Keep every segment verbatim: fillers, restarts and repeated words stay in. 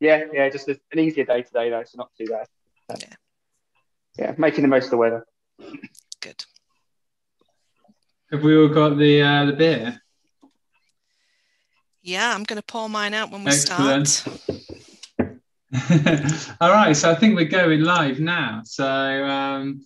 yeah, yeah, just an easier day today though, so not too bad. So, yeah. yeah, making the most of the weather. Good. Have we all got the uh, the beer? Yeah, I'm going to pour mine out when we Excellent. start. All right, so I think we're going live now. So um,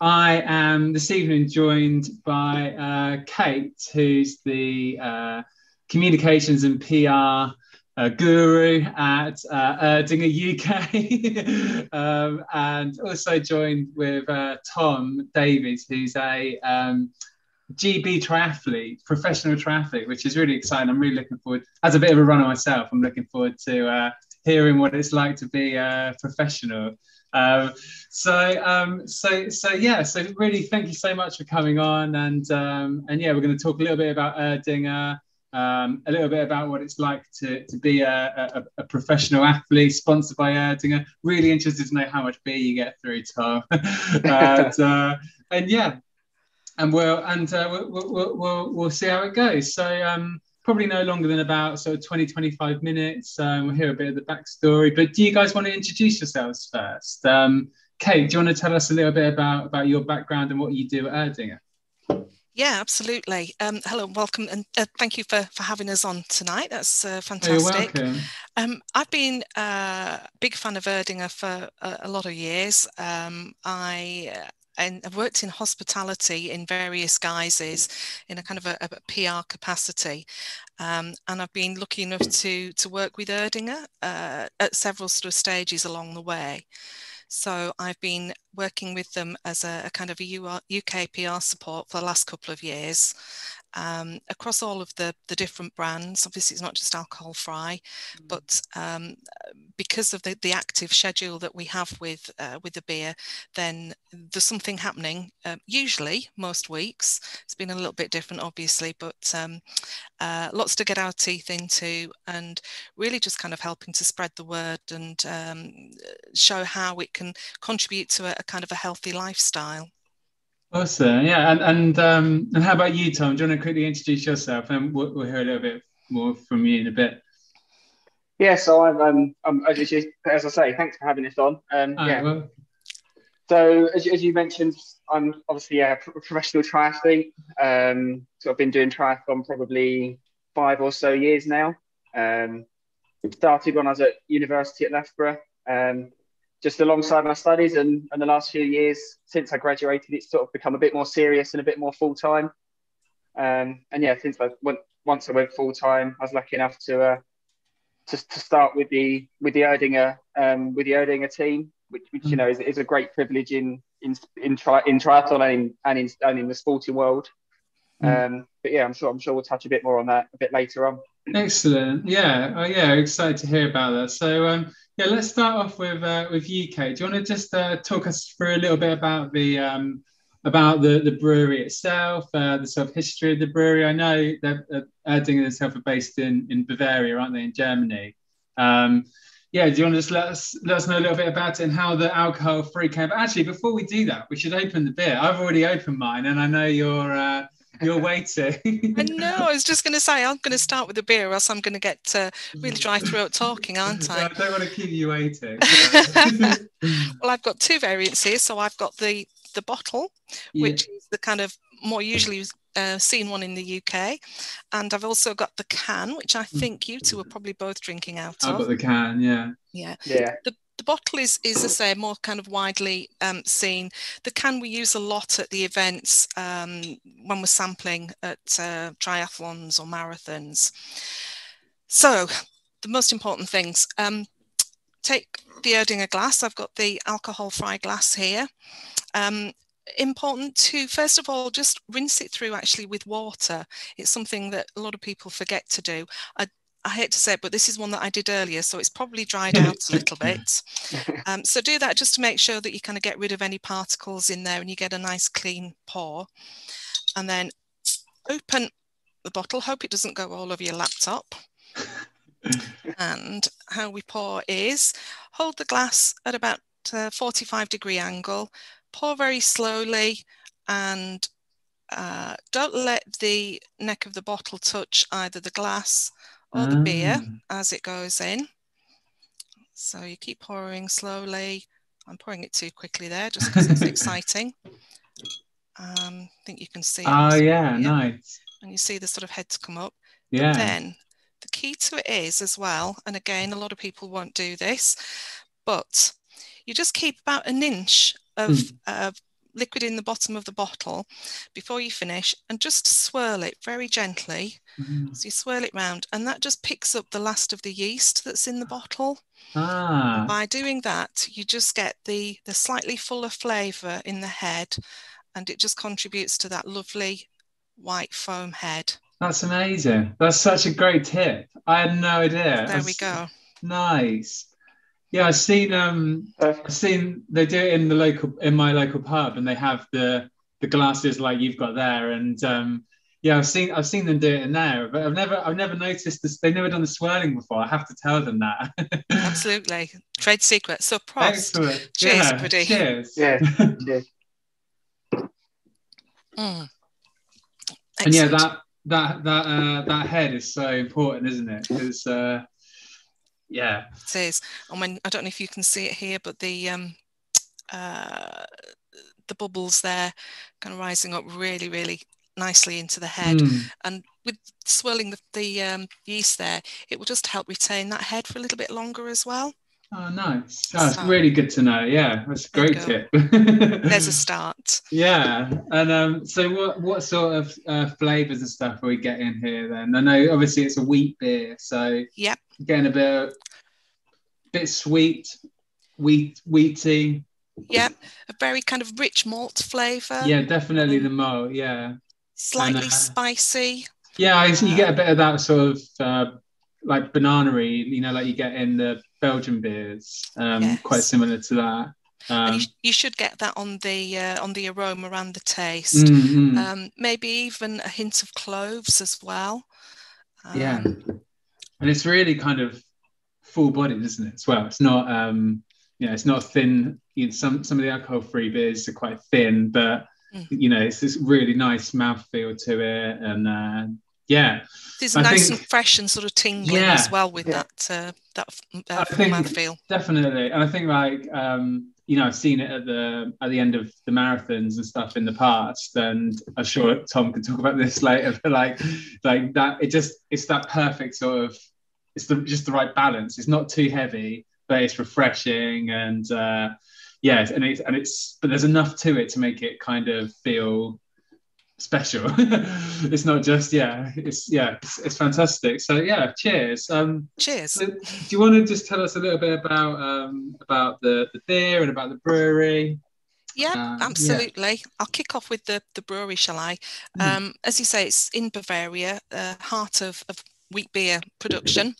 I am this evening joined by uh, Kate, who's the uh, communications and P R uh, guru at uh, Erdinger U K, um, and also joined with uh, Tom Davies, who's a um, G B triathlete, professional triathlete, which is really exciting. I'm really looking forward, as a bit of a runner myself, I'm looking forward to uh, hearing what it's like to be a professional. Um, so, um, so, so yeah, so really thank you so much for coming on. And, um, and yeah, we're going to talk a little bit about Erdinger, um, a little bit about what it's like to, to be a, a, a professional athlete sponsored by Erdinger. Really interested to know how much beer you get through, Tom. and, uh, and yeah. And we'll and uh, we'll, we'll we'll we'll see how it goes. So um, probably no longer than about sort of twenty, twenty-five minutes. Um, we'll hear a bit of the backstory. But do you guys want to introduce yourselves first? Um, Kate, do you want to tell us a little bit about about your background and what you do at Erdinger? Yeah, absolutely. Um, hello, welcome, and uh, thank you for, for having us on tonight. That's uh, fantastic. You're welcome. Um, I've been a uh, big fan of Erdinger for a, a lot of years. Um, I. And I've worked in hospitality in various guises in a kind of a, a P R capacity. Um, and I've been lucky enough to, to work with Erdinger uh, at several sort of stages along the way. So I've been working with them as a, a kind of a U K P R support for the last couple of years. Um, across all of the, the different brands. Obviously, it's not just Alkoholfrei, mm. but um, because of the, the active schedule that we have with uh, with the beer, then there's something happening, uh, usually most weeks. It's been a little bit different, obviously, but um, uh, lots to get our teeth into and really just kind of helping to spread the word and um, show how it can contribute to a, a kind of a healthy lifestyle. Awesome, yeah, and and um, and how about you, Tom? Do you want to quickly introduce yourself, and we'll, we'll hear a little bit more from you in a bit. Yeah, so I'm, um, I'm as, you, as I say, thanks for having us on. Um, oh, yeah. Well. So as as you mentioned, I'm obviously a professional triathlete. Um, so I've been doing triathlon probably five or so years now. Um, started when I was at university at Loughborough. Um, just alongside my studies, and, and the last few years since I graduated, it's sort of become a bit more serious and a bit more full-time. Um, and yeah, since I went, once I went full-time, I was lucky enough to uh, to, to start with the with the Erdinger um, with the Erdinger team, which, which you know is, is a great privilege in in in, tri in triathlon and in, and in and in the sporting world. Mm. Um, but yeah, I'm sure I'm sure we'll touch a bit more on that a bit later on. Excellent. Yeah. Oh, yeah. Excited to hear about that. So. Um, Yeah, let's start off with uh, with you, Kate. Do you want to just uh, talk us through a little bit about the um, about the, the brewery itself, uh, the sort of history of the brewery? I know that uh, Erdinger itself are based in, in Bavaria, aren't they, in Germany? Um, yeah, do you want to just let us let us know a little bit about it and how the Alkoholfrei came? But actually, before we do that, we should open the beer. I've already opened mine, and I know you're. Uh, You're waiting. I know. I was just going to say, I'm going to start with the beer, or else I'm going to get uh, really dry throat talking, aren't I? I don't want to keep you waiting. Well, I've got two variants here. So I've got the the bottle, yeah. which is the kind of more usually uh, seen one in the U K, and I've also got the can, which I think you two are probably both drinking out I've of. I've got the can, yeah. Yeah. Yeah. The, The bottle is, is I say, more kind of widely um, seen. The can we use a lot at the events um, when we're sampling at uh, triathlons or marathons. So the most important things, um, take the Erdinger glass. I've got the Alkoholfrei glass here. Um, important to, first of all, just rinse it through actually with water. It's something that a lot of people forget to do. I I hate to say it, but this is one that I did earlier, so it's probably dried out a little bit. Um, so do that just to make sure that you kind of get rid of any particles in there and you get a nice clean pour. And then open the bottle. Hope it doesn't go all over your laptop. And how we pour is hold the glass at about a forty-five degree angle, pour very slowly, and uh, don't let the neck of the bottle touch either the glass or the beer as it goes in. So you keep pouring slowly. I'm pouring it too quickly there just because it's exciting. Um, I think you can see. Oh, yeah, here. Nice. And you see the sort of heads come up. Yeah. But then the key to it is as well, and again, a lot of people won't do this, but you just keep about an inch of mm. uh, liquid in the bottom of the bottle before you finish, and just swirl it very gently. Mm. So you swirl it round, and that just picks up the last of the yeast that's in the bottle. Ah. By doing that, you just get the, the slightly fuller flavour in the head, and it just contributes to that lovely white foam head. That's amazing. That's such a great tip. I had no idea. There That's we go. Nice. Yeah, I've seen um I've seen they do it in the local in my local pub, and they have the the glasses like you've got there, and um yeah, I've seen I've seen them do it in there, but I've never I've never noticed this. They've never done the swirling before. I have to tell them that. Absolutely. Trade secret. So prost. Excellent. Cheers, yeah. Buddy. Cheers. Yeah. Cheers. Mm. And yeah, that that that uh, that head is so important, isn't it? Because uh, yeah, it is. And when I don't know if you can see it here, but the um, uh, the bubbles there, kind of rising up really, really nicely into the head, mm. and with swirling the, the um, yeast there, it will just help retain that head for a little bit longer as well. Oh, nice. That's so, really good to know. Yeah, that's a great tip. There's a start. Yeah. And um, so what, what sort of uh, flavours and stuff are we getting here then? I know, obviously, it's a wheat beer, so yep. Getting a bit, bit sweet, wheat, wheaty. Yeah, a very kind of rich malt flavour. Yeah, definitely the malt, yeah. Slightly and, uh, spicy. Yeah, I, you get a bit of that sort of, uh, like, banana-y, you know, like you get in the Belgian beers, um, yes. Quite similar to that. Um, and you, you should get that on the uh, on the aroma and the taste. Mm-hmm. Um, maybe even a hint of cloves as well. Um, yeah, and it's really kind of full-bodied, isn't it? As well, it's not um, you know, it's not thin. You know, some some of the alcohol-free beers are quite thin, but mm. you know, it's this really nice mouthfeel to it, and. Uh, Yeah, it's nice think, and fresh and sort of tingling yeah, as well with yeah. that uh, that uh, mouthfeel. Definitely, and I think like um, you know, I've seen it at the at the end of the marathons and stuff in the past, and I'm sure Tom can talk about this later. But like like that, it just it's that perfect sort of it's the just the right balance. It's not too heavy, but it's refreshing and uh, yeah, and it's and it's but there's enough to it to make it kind of feel. Special. It's not just yeah it's yeah it's, it's fantastic. So yeah, cheers. um cheers. So do you want to just tell us a little bit about um about the, the beer and about the brewery? Yeah, um, absolutely. Yeah. I'll kick off with the the brewery, shall I? mm. Um as you say, it's in Bavaria, uh, heart of, of wheat beer production,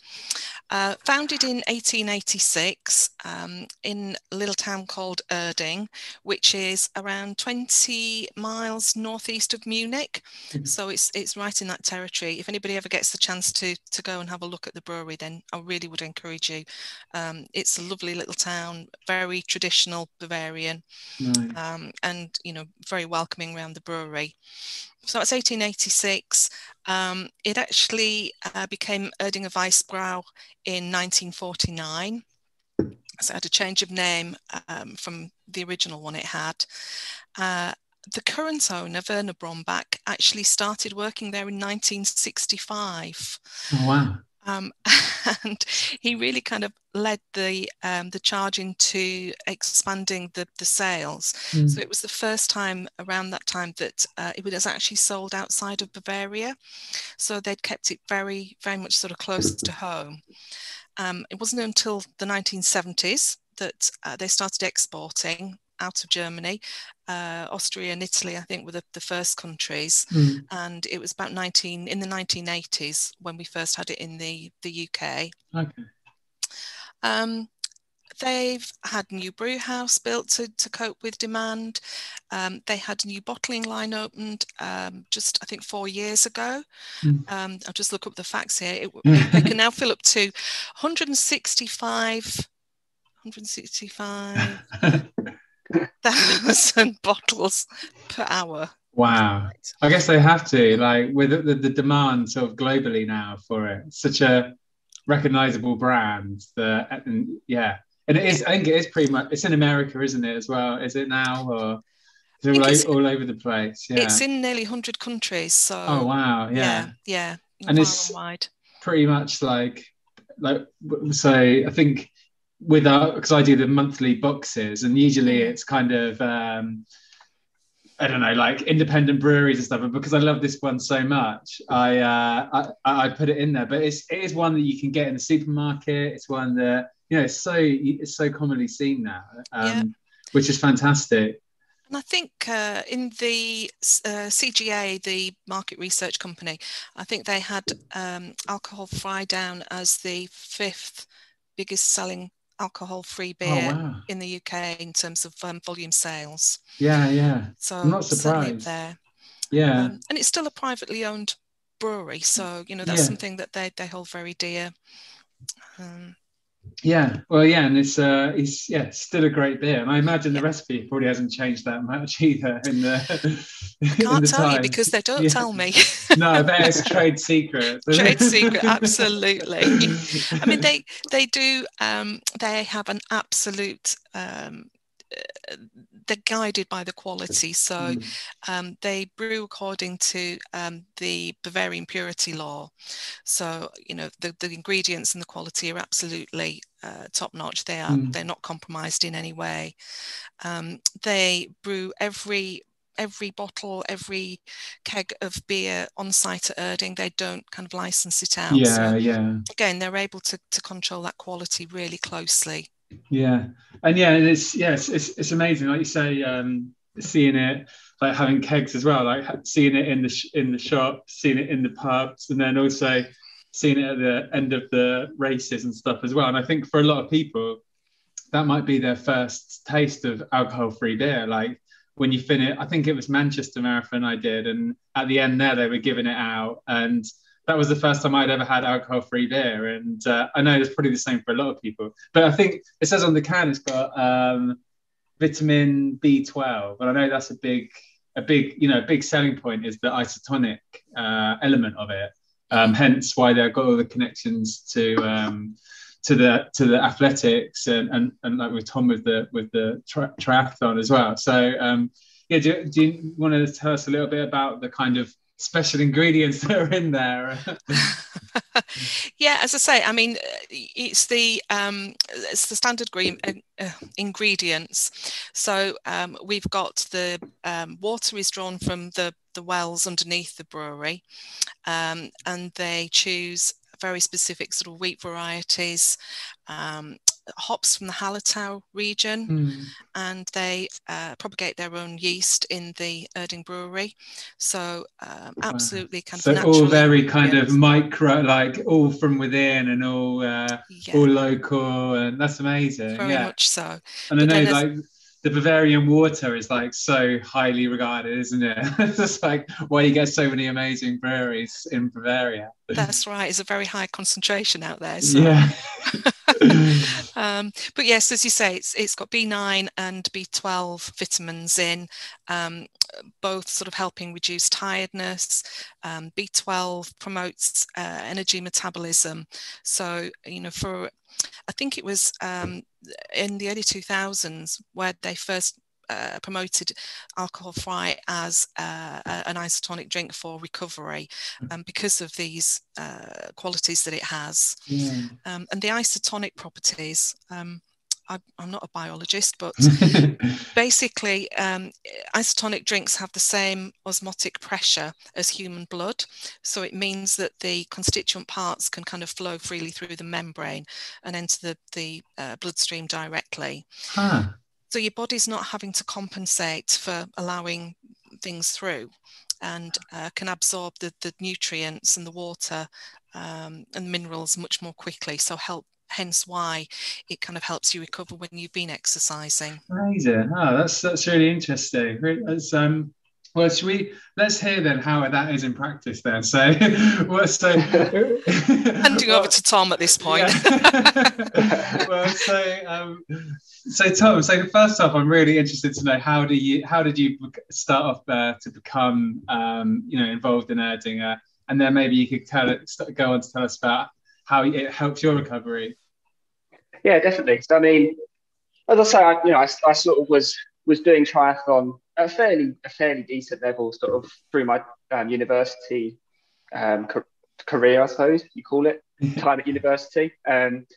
uh, founded in eighteen eighty-six um, in a little town called Erding, which is around twenty miles northeast of Munich. Mm-hmm. So it's it's right in that territory. If anybody ever gets the chance to to go and have a look at the brewery, then I really would encourage you. Um, it's a lovely little town, very traditional Bavarian, nice. um, and you know, very welcoming around the brewery. So it's eighteen eighty-six. Um, it actually uh, became Erdinger Weissbrau in nineteen forty-nine. So it had a change of name um, from the original one it had. Uh, the current owner, Werner Brombach, actually started working there in nineteen sixty-five. Oh, wow. Um, and he really kind of led the um, the charge into expanding the, the sales. Mm. So it was the first time around that time that uh, it was actually sold outside of Bavaria. So they'd kept it very, very much sort of close to home. Um, it wasn't until the nineteen seventies that uh, they started exporting out of Germany. Uh, Austria and Italy, I think, were the, the first countries. Mm. And it was about nineteen in the nineteen eighties when we first had it in the, the U K. Okay. Um, they've had a new brew house built to, to cope with demand. Um, they had a new bottling line opened um, just, I think, four years ago. Mm. Um, I'll just look up the facts here. It, they can now fill up to one hundred sixty-five... one hundred sixty-five... thousand bottles per hour. Wow. I guess they have to, like, with the, the demand sort of globally now for it. Such a recognizable brand that, and yeah. And it is, I think it is pretty much, it's in America, isn't it, as well? Is it now, or is it all, it's, all over the place? Yeah. It's in nearly one hundred countries. So. Oh, wow. Yeah. Yeah. yeah. And it's wide. Pretty much like, like, so I think with our, because I do the monthly boxes, and usually it's kind of, um, I don't know, like independent breweries and stuff, but because I love this one so much, I, uh, I I put it in there. But it's it is one that you can get in the supermarket. It's one that, you know, it's so it's so commonly seen now, um, yeah. which is fantastic. And I think uh, in the uh, C G A, the market research company, I think they had um, Alkoholfrei down as the fifth biggest selling alcohol-free beer oh, wow. in the U K in terms of um, volume sales. Yeah, yeah. So I'm not surprised. There. Yeah. Um, and it's still a privately owned brewery, so you know that's yeah. something that they they hold very dear. Um, yeah. Well, yeah, and it's uh, it's yeah, still a great beer, and I imagine yeah. the recipe probably hasn't changed that much either. In the I can't in the tell time. You because they don't yeah. tell me. No, that's trade secret. Trade secret, absolutely. I mean, they they do. Um, they have an absolute. Um, uh, they're guided by the quality, so um, they brew according to um, the Bavarian purity law. So you know the, the ingredients and the quality are absolutely uh, top notch. They are mm. they're not compromised in any way. Um, they brew every. every bottle, every keg of beer on site at Erding. They don't kind of license it out. Yeah, so yeah. Again, they're able to to control that quality really closely. Yeah, and yeah, and it's yes, yeah, it's, it's amazing. Like you say, um, seeing it, like having kegs as well, like seeing it in the sh- in the shop, seeing it in the pubs, and then also seeing it at the end of the races and stuff as well. And I think for a lot of people, that might be their first taste of alcohol-free beer, like. When you finish, I think it was Manchester Marathon I did, and at the end there they were giving it out, and that was the first time I'd ever had alcohol-free beer. And uh, I know it's probably the same for a lot of people, but I think it says on the can it's got um, vitamin B twelve, and I know that's a big, a big, you know, big selling point is the isotonic uh, element of it. Um, hence why they've got all the connections to um, to the to the athletics and, and and like with Tom with the with the tri- triathlon as well. So um yeah do, do you want to tell us a little bit about the kind of special ingredients that are in there? Yeah, as I say, I mean it's the um it's the standard green uh, uh, ingredients. So um we've got the um water is drawn from the the wells underneath the brewery, um and they choose very specific sort of wheat varieties, um, hops from the Hallertau region, mm. and they uh, propagate their own yeast in the Erding Brewery. So um, absolutely kind so of natural. So all very kind of micro, like all from within and all uh, yeah. all local, and that's amazing. Very yeah. much so. And but I know like the Bavarian water is like so highly regarded, isn't it? It's just like why you get so many amazing breweries in Bavaria. That's right. It's a very high concentration out there. So. Yeah. um, but yes, as you say, it's it's got B nine and B twelve vitamins in, um, both sort of helping reduce tiredness. Um, B twelve promotes uh, energy metabolism. So, you know, for I think it was um, in the early two thousands where they first uh, promoted Alkoholfrei as uh, a, an isotonic drink for recovery, um, because of these uh, qualities that it has. Yeah. Um, and the isotonic properties, um, I, I'm not a biologist, but basically um, isotonic drinks have the same osmotic pressure as human blood. So it means that the constituent parts can kind of flow freely through the membrane and enter the, the uh, bloodstream directly. Huh. So your body's not having to compensate for allowing things through, and uh, can absorb the, the nutrients and the water um, and minerals much more quickly. So help Hence why it kind of helps you recover when you've been exercising. Amazing. Oh, that's that's really interesting. That's, um, well, should we, let's hear then how that is in practice then. So, well, so handing well, over to Tom at this point. Yeah. well, so, um, so Tom, so first off, I'm really interested to know how do you how did you start off uh, to become um, you know involved in Erdinger, and then maybe you could tell it, go on to tell us about how it helps your recovery? Yeah, definitely. So, I mean, as I say, I, you know, I, I sort of was was doing triathlon at a fairly a fairly decent level, sort of through my um, university um, ca- career, I suppose you call it, time at university. Um,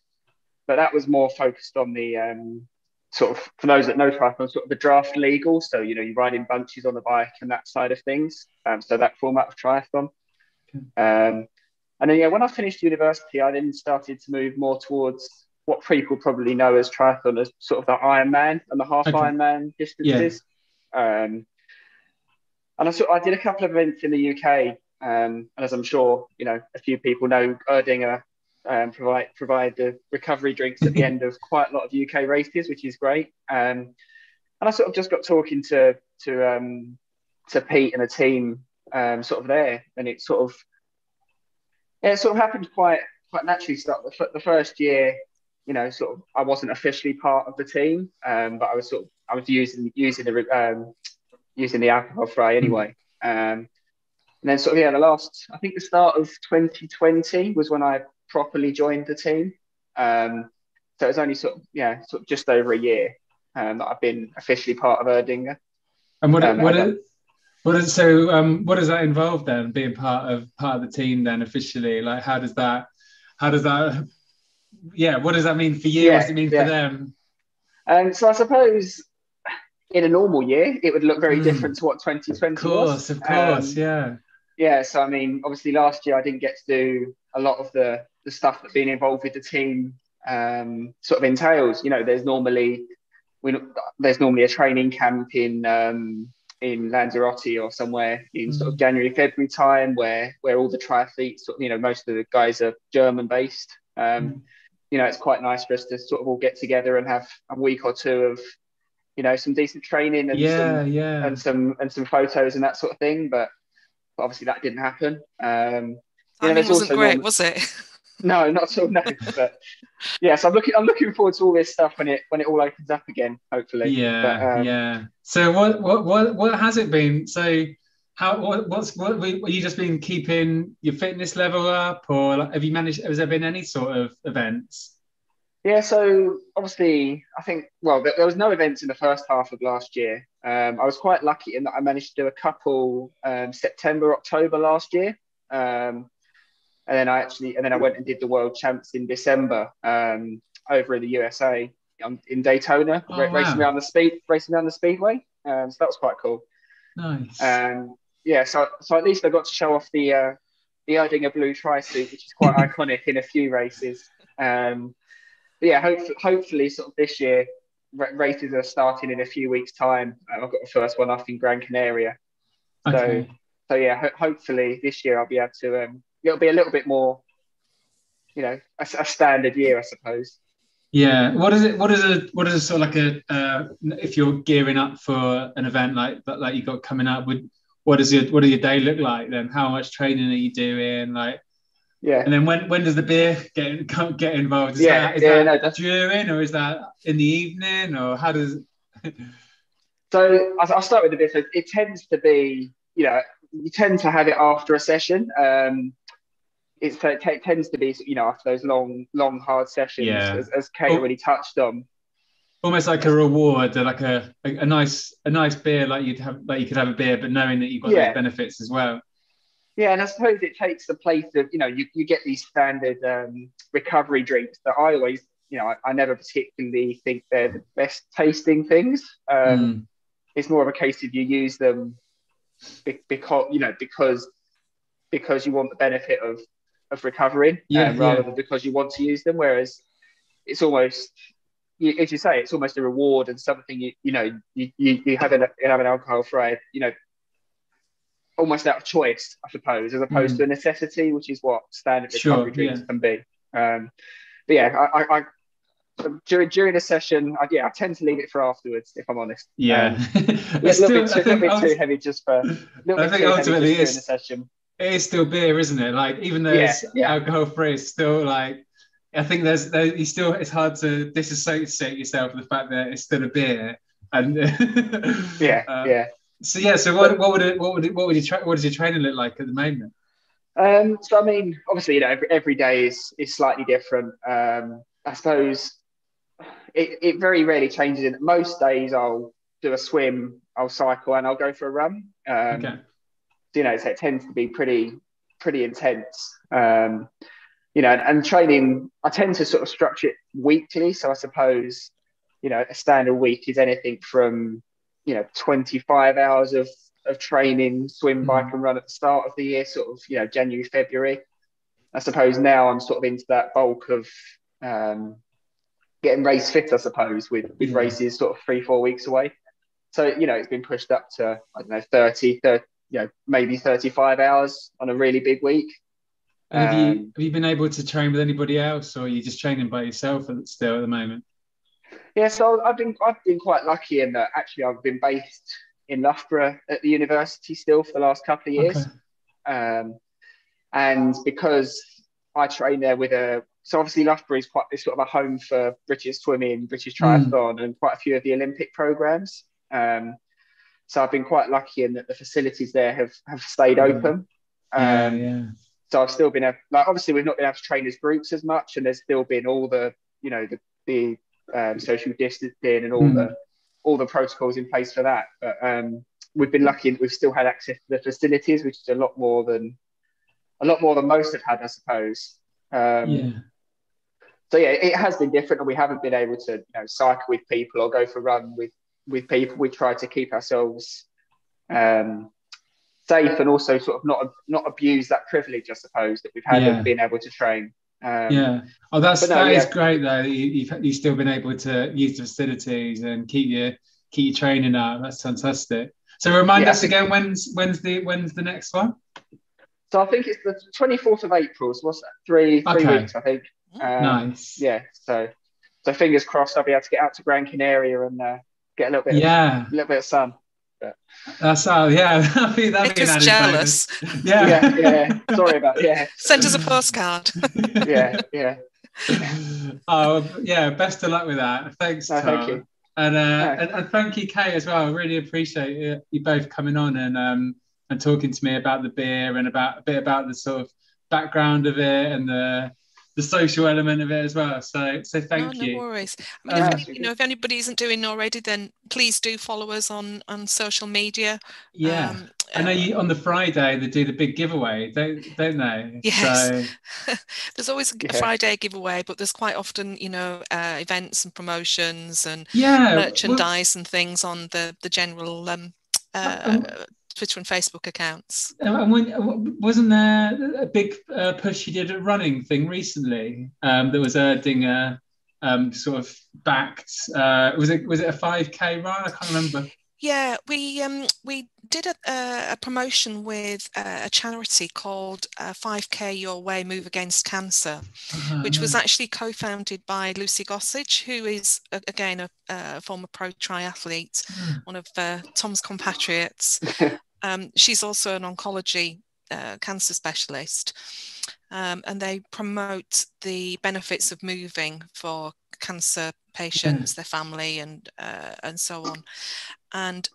but that was more focused on the um, sort of, for those that know triathlon, sort of the draft legal. So, you know, you ride in bunches on the bike and that side of things. Um, so that format of triathlon. Um, and then, yeah, when I finished university, I then started to move more towards what people probably know as triathlon, as sort of the Ironman and the half okay. Ironman distances. Yeah. Um, and I sort of, I did a couple of events in the U K, um, and as I'm sure you know, a few people know, Erdinger um, provide provide the recovery drinks at the end of quite a lot of U K races, which is great. Um, and I sort of just got talking to to um, to Pete and the team, um, sort of there, and it sort of yeah, it sort of happened quite quite naturally. So the, the first year, you know, sort of, I wasn't officially part of the team, um, but I was sort of, I was using using the um, using the Alkoholfrei anyway. Um, and then sort of, yeah, the last, I think the start of twenty twenty was when I properly joined the team. Um, so it was only sort of, yeah, sort of just over a year um, that I've been officially part of Erdinger. And what um, what is, what is, so um, what does that involve then, being part of part of the team then officially? Like, how does that how does that yeah, what does that mean for you? Yeah, what does it mean yeah. for them? Um, so I suppose in a normal year, it would look very mm. different to what twenty twenty was. Of course, was. of course, um, yeah. Yeah, so I mean, obviously last year I didn't get to do a lot of the, the stuff that being involved with the team um, sort of entails. You know, there's normally we there's normally a training camp in um, in Lanzarote or somewhere in mm. sort of January, February time where, where all the triathletes, sort of, you know, most of the guys are German-based. Um mm. You know, it's quite nice for us to sort of all get together and have a week or two of, you know, some decent training and yeah, some, yeah. and some and some photos and that sort of thing. But, but obviously that didn't happen. Um, you know, it wasn't also great, normal... was it? No, not at all. No, but yeah. So I'm looking, I'm looking forward to all this stuff when it when it all opens up again, hopefully. Yeah, but, um, yeah. So what what what what has it been? So how what, what's what were you just been keeping your fitness level up, or have you managed? Has there been any sort of events? Yeah, so obviously, I think well, there, there was no events in the first half of last year. Um, I was quite lucky in that I managed to do a couple um, September, October last year, um, and then I actually and then I went and did the World Champs in December um, over in the U S A um, in Daytona, oh, ra- racing wow. around the speed, racing around the speedway. Um, so that was quite cool. Nice. Um, Yeah, so so at least I got to show off the uh, the Erdinger blue tri-suit, which is quite iconic in a few races. Um, but yeah, hopefully, hopefully, sort of this year, r- races are starting in a few weeks' time. Um, I've got the first one off in Grand Canaria. So, okay. so yeah, ho- hopefully this year I'll be able to. Um, it'll be a little bit more, you know, a, a standard year, I suppose. Yeah, what is it? What is a what is a sort of like a uh, if you're gearing up for an event like like you got coming up would. What does your what does your day look like then? How much training are you doing? Like, yeah. And then when, when does the beer get get involved? Is yeah, that, is yeah, that no, during or is that in the evening or how does? So I'll start with the beer. So it tends to be, you know, you tend to have it after a session. Um, it's, it t- tends to be, you know, after those long long hard sessions, yeah. as, as Kate oh. already touched on. Almost like a reward, like a, a a nice a nice beer, like you'd have, like you could have a beer, but knowing that you've got yeah. those benefits as well. Yeah, and I suppose it takes the place of, you know, you, you get these standard um, recovery drinks that I always, you know, I, I never particularly think they're the best tasting things. Um, mm. It's more of a case of you use them be- because you know because because you want the benefit of of recovering, yeah, um, rather yeah. than because you want to use them. Whereas it's almost, as you say, it's almost a reward and something you you know you you, you have an you have an Alkoholfrei, you know, almost out of choice, I suppose, as opposed mm. to a necessity, which is what standard recovery sure, drinks yeah. can be. Um, but yeah, I, I, I during during a session, I, yeah, I tend to leave it for afterwards, if I'm honest. Yeah, um, it's a little still, bit too, little bit too was, heavy just for. I think ultimately it's a session. It is still beer, isn't it? Like even though yeah, it's yeah. alcohol-free, it's still like. I think there's, there, you still, it's hard to disassociate yourself with the fact that it's still a beer, and yeah, um, yeah. So yeah, so what, what would it, what would it, what would you, tra- what does your training look like at the moment? Um, so, I mean, obviously, you know, every, every day is, is slightly different. Um, I suppose it, it very rarely changes. In most days I'll do a swim, I'll cycle, and I'll go for a run. Um, okay. You know, so it tends to be pretty, pretty intense. Um, you know, and, and training, I tend to sort of structure it weekly. So I suppose, you know, a standard week is anything from, you know, twenty-five hours of, of training, swim, bike and run at the start of the year, sort of, you know, January, February. I suppose now I'm sort of into that bulk of um, getting race fit, I suppose, with, with yeah. races sort of three, four weeks away. So, you know, it's been pushed up to, I don't know, thirty, thirty, you know, maybe thirty-five hours on a really big week. And have, um, you, have you been able to train with anybody else, or are you just training by yourself still at the moment? Yeah, so I've been, I've been quite lucky in that actually I've been based in Loughborough at the university still for the last couple of years. Okay. Um, and because I train there with a, so obviously Loughborough is quite is sort of a home for British swimming, British triathlon mm. and quite a few of the Olympic programs. Um, so I've been quite lucky in that the facilities there have, have stayed yeah. open. Um, yeah, yeah. So I've still been, able, like obviously we've not been able to train as groups as much, and there's still been all the, you know, the, the um, social distancing and all mm. the, all the protocols in place for that. But um, we've been lucky that we've still had access to the facilities, which is a lot more than, a lot more than most have had, I suppose. Um, yeah. So yeah, it has been different, and we haven't been able to, you know, cycle with people or go for a run with, with people. We try to keep ourselves um, safe and also sort of not, not abuse that privilege, I suppose, that we've had yeah. of being able to train. Um, yeah. Oh, that's no, that yeah. is great though. You, you've you've still been able to use the facilities and keep your keep your training up. That's fantastic. So remind yeah, us again, when's when's the when's the next one? So I think it's the twenty-fourth of April. So what's that? Three three okay. weeks, I think. Um, nice. Yeah. So so fingers crossed, I'll be able to get out to Grand Canaria and uh, get a little bit yeah of, a little bit of sun. But that's how, yeah. That'd be, that'd be nice. Jealous. Yeah. yeah, yeah, yeah. Sorry about it. Yeah. Send us a postcard. yeah, yeah. Oh, yeah. Best of luck with that. Thanks, no, Tom. Thank you. And, uh, no. and and thank you, Kate, as well. I really appreciate it, you both coming on and um and talking to me about the beer and about a bit about the sort of background of it and the. the social element of it as well. So, so thank no, no you. No worries. I mean, uh, if any, you know, if anybody isn't doing already, then please do follow us on on social media. Yeah, um, I know you, on the Friday they do the big giveaway, don't don't they? Yes. So, there's always a yeah. Friday giveaway, but there's quite often, you know, uh, events and promotions and yeah, merchandise well, and things on the the general um, uh, oh. Twitter and Facebook accounts. And when, wasn't there a big uh, push you did a running thing recently? Um, there was Erdinger um, sort of backed. Uh, was it was it a five K run? I can't remember. Yeah, we um, we did a, a promotion with a charity called uh, five K Your Way Move Against Cancer, uh-huh. which was actually co-founded by Lucy Gossage, who is a, again a, a former pro triathlete, mm. one of uh, Tom's compatriots. um, she's also an oncology uh, cancer specialist, um, and they promote the benefits of moving for cancer patients, yeah. their family, and uh, and so on. And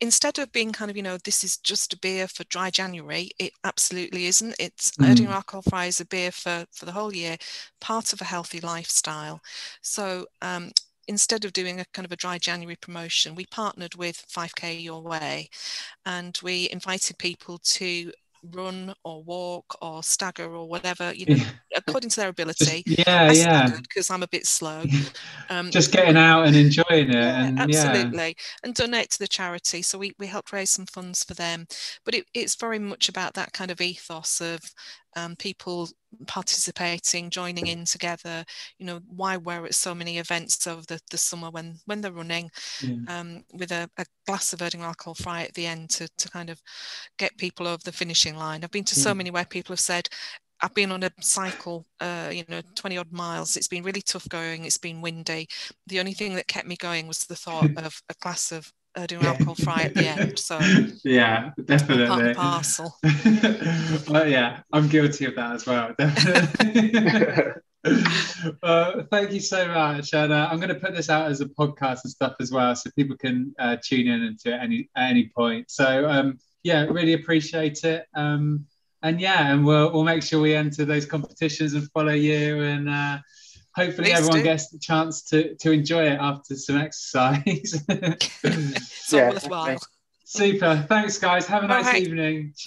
instead of being kind of, you know, this is just a beer for dry January, it absolutely isn't. It's mm. Erdinger Alkoholfrei is a beer for, for the whole year, part of a healthy lifestyle. So um, instead of doing a kind of a dry January promotion, we partnered with five K Your Way, and we invited people to run or walk or stagger or whatever, you know, according to their ability. Just, yeah, I yeah. Because I'm a bit slow. Um, just getting out and enjoying it. Yeah, and, absolutely, yeah. and donate to the charity. So we we helped raise some funds for them. But it, it's very much about that kind of ethos of um, people participating, joining in together. You know, why we're at so many events over the, the summer when when they're running, yeah. um, with a, a glass of Erdinger Alkoholfrei at the end to to kind of get people over the finishing line. I've been to yeah. so many where people have said, I've been on a cycle, uh, you know, twenty odd miles. It's been really tough going. It's been windy. The only thing that kept me going was the thought of a glass of Erdinger Alkoholfrei at the end. So yeah, definitely. Part and parcel. Well, yeah, I'm guilty of that as well. Definitely. Well, thank you so much, and uh, I'm going to put this out as a podcast and stuff as well, so people can uh, tune in into it any at any point. So um, yeah, really appreciate it. Um, and yeah, and we'll, we'll make sure we enter those competitions and follow you, and uh, hopefully Please everyone do. gets the chance to to enjoy it after some exercise. It's all worthwhile. Super. Thanks, guys. Have a nice right. evening.